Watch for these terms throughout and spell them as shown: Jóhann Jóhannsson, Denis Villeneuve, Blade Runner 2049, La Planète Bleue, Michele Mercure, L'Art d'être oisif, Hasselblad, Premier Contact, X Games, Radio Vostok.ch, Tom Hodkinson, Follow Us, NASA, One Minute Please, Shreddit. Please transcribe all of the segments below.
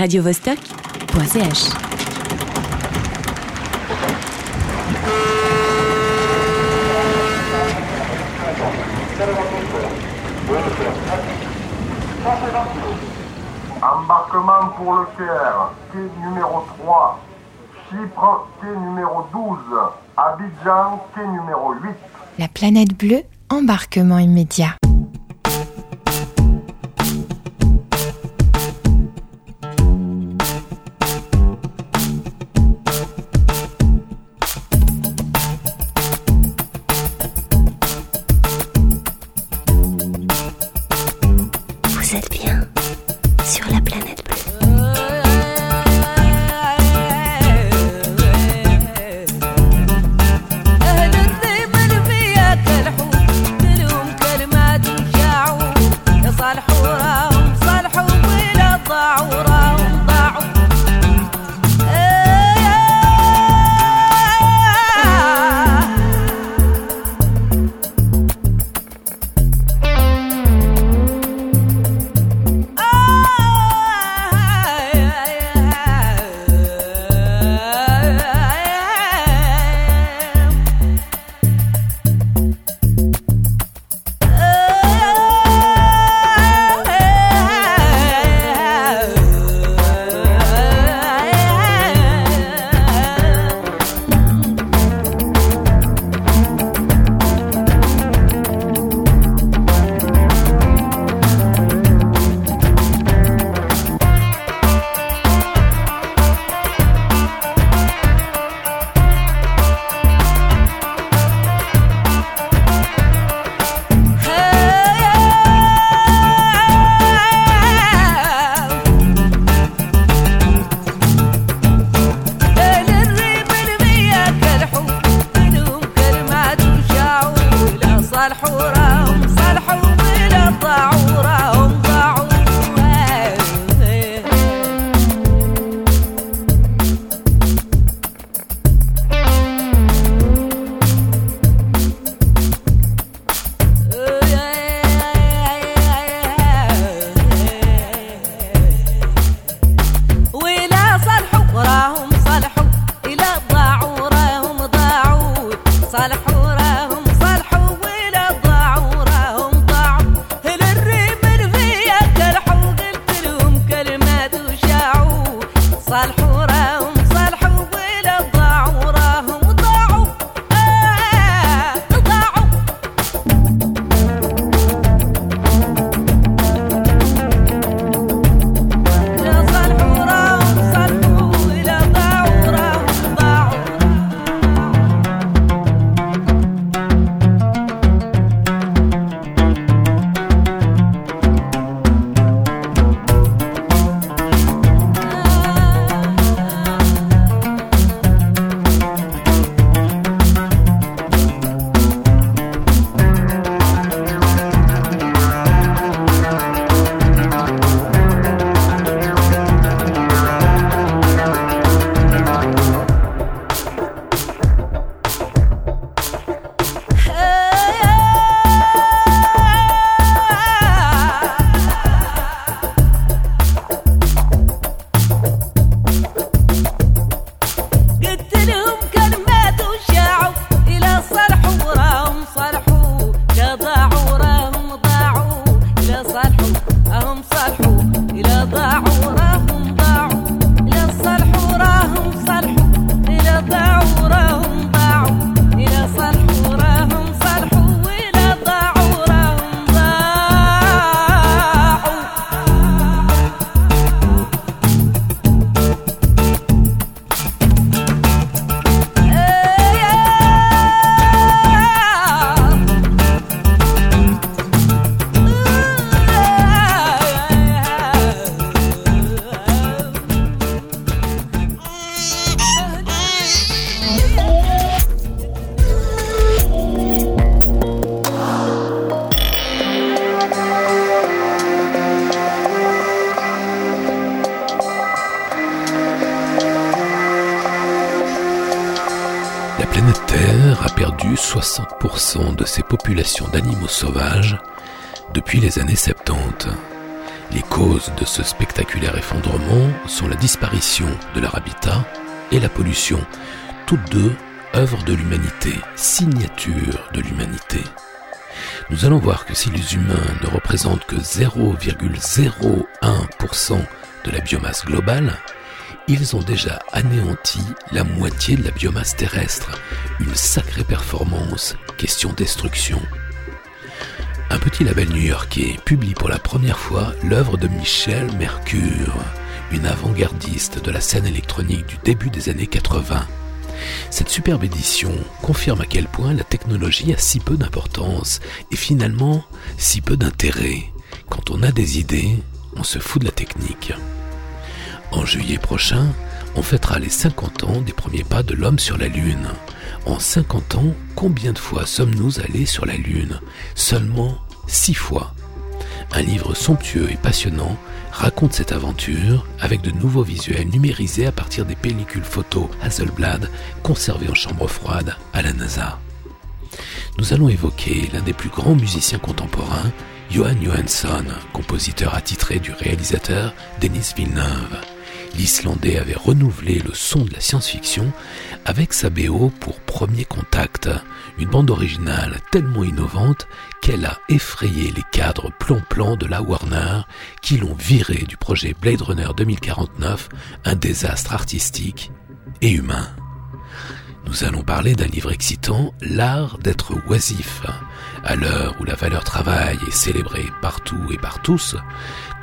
Radio Vostok.ch. Embarquement pour le Caire, quai numéro 3. Chypre, quai numéro 12. Abidjan, quai numéro 8. La planète bleue, embarquement immédiat. Population d'animaux sauvages depuis les années 70. Les causes de ce spectaculaire effondrement sont la disparition de leur habitat et la pollution, toutes deux œuvres de l'humanité, signatures de l'humanité. Nous allons voir que si les humains ne représentent que 0,01% de la biomasse globale, ils ont déjà anéanti la moitié de la biomasse terrestre. Une sacrée performance, question destruction. Un petit label new-yorkais publie pour la première fois l'œuvre de Michele Mercure, une avant-gardiste de la scène électronique du début des années 80. Cette superbe édition confirme à quel point la technologie a si peu d'importance et finalement si peu d'intérêt. Quand on a des idées, on se fout de la technique. En juillet prochain, on fêtera les 50 ans des premiers pas de l'homme sur la Lune. En 50 ans, combien de fois sommes-nous allés sur la Lune ? Seulement 6 fois. Un livre somptueux et passionnant raconte cette aventure avec de nouveaux visuels numérisés à partir des pellicules photos Hasselblad conservées en chambre froide à la NASA. Nous allons évoquer l'un des plus grands musiciens contemporains, Jóhann Jóhannsson, compositeur attitré du réalisateur Denis Villeneuve. L'Islandais avait renouvelé le son de la science-fiction avec sa BO pour Premier Contact, une bande originale tellement innovante qu'elle a effrayé les cadres plan-plan de la Warner qui l'ont viré du projet Blade Runner 2049, un désastre artistique et humain. Nous allons parler d'un livre excitant, L'Art d'être oisif. À l'heure où la valeur travail est célébrée partout et par tous,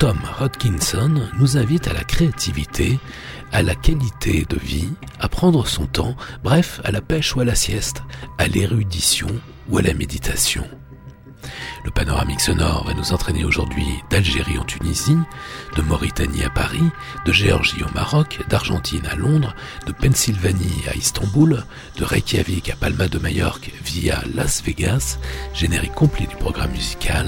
Tom Hodkinson nous invite à la créativité, à la qualité de vie, à prendre son temps, bref, à la pêche ou à la sieste, à l'érudition ou à la méditation. Le panoramique sonore va nous entraîner aujourd'hui d'Algérie en Tunisie, de Mauritanie à Paris, de Géorgie au Maroc, d'Argentine à Londres, de Pennsylvanie à Istanbul, de Reykjavik à Palma de Majorque via Las Vegas, générique complet du programme musical,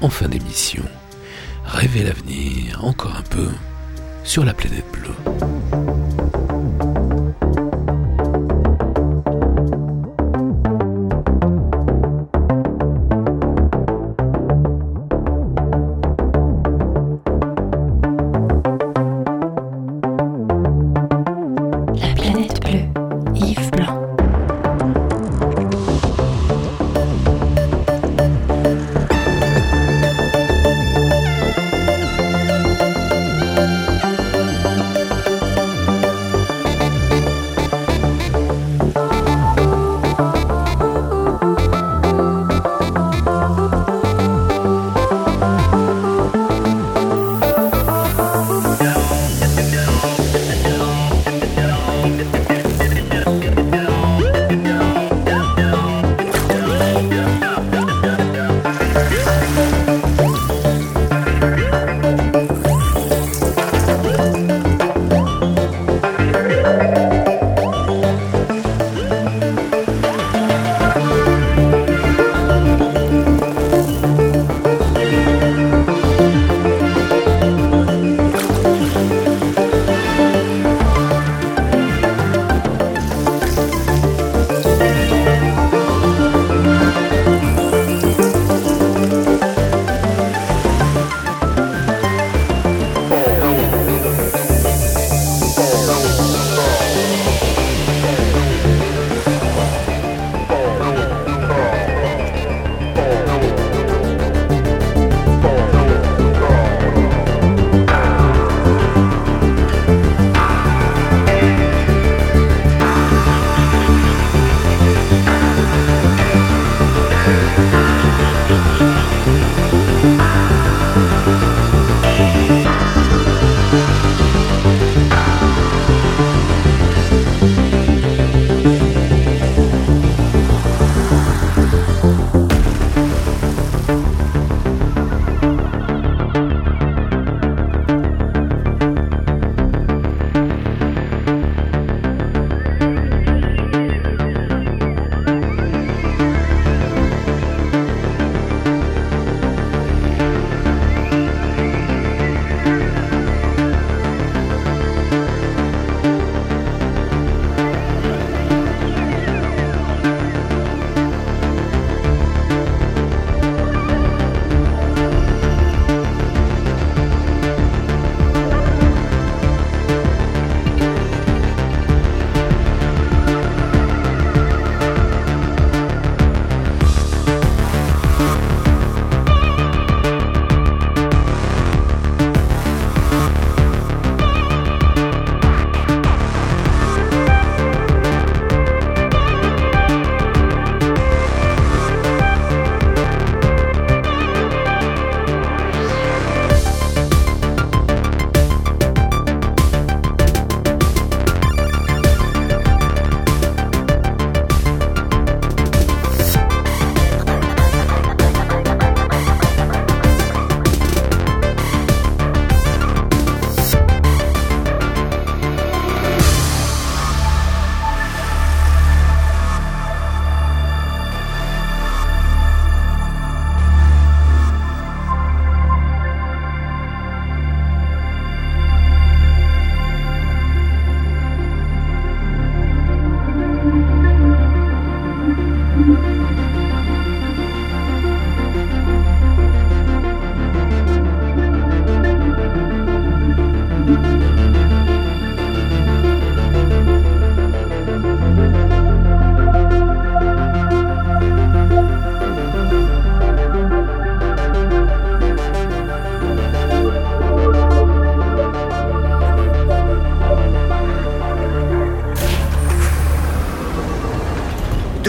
en fin d'émission. Rêvez l'avenir encore un peu sur la planète bleue.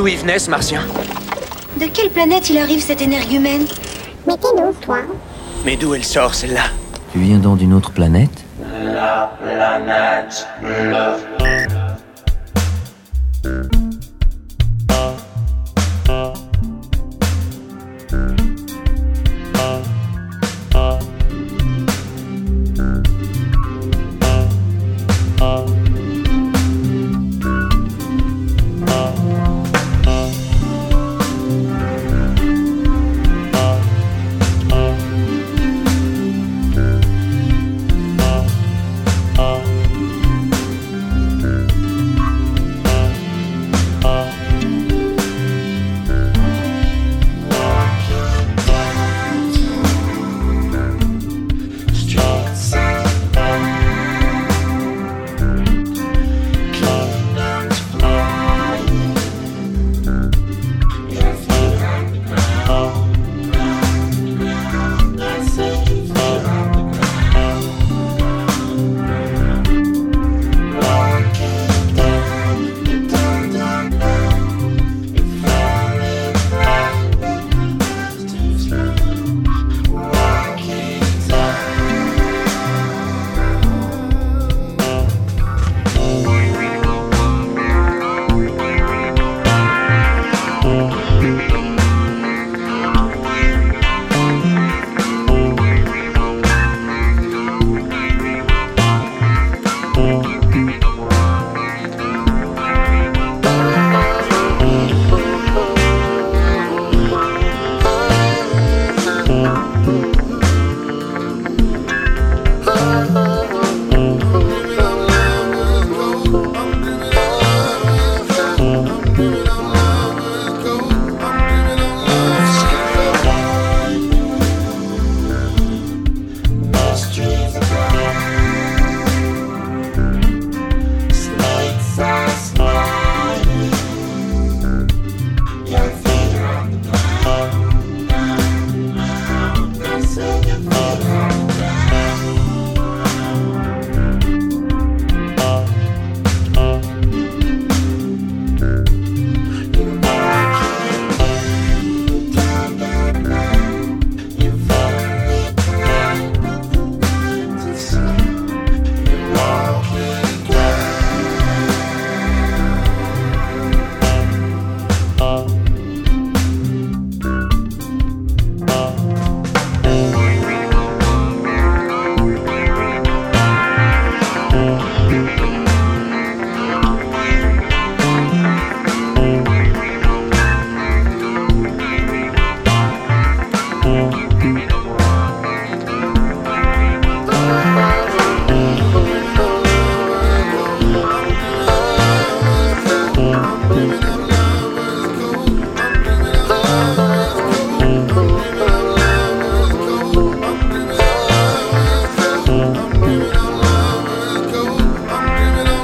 d'où ils venaient, ce martien. De quelle planète il arrive, cet énergumène? Mais t'es d'où, toi? Mais d'où elle sort, celle-là? Tu viens donc d'une autre planète? La planète bleue.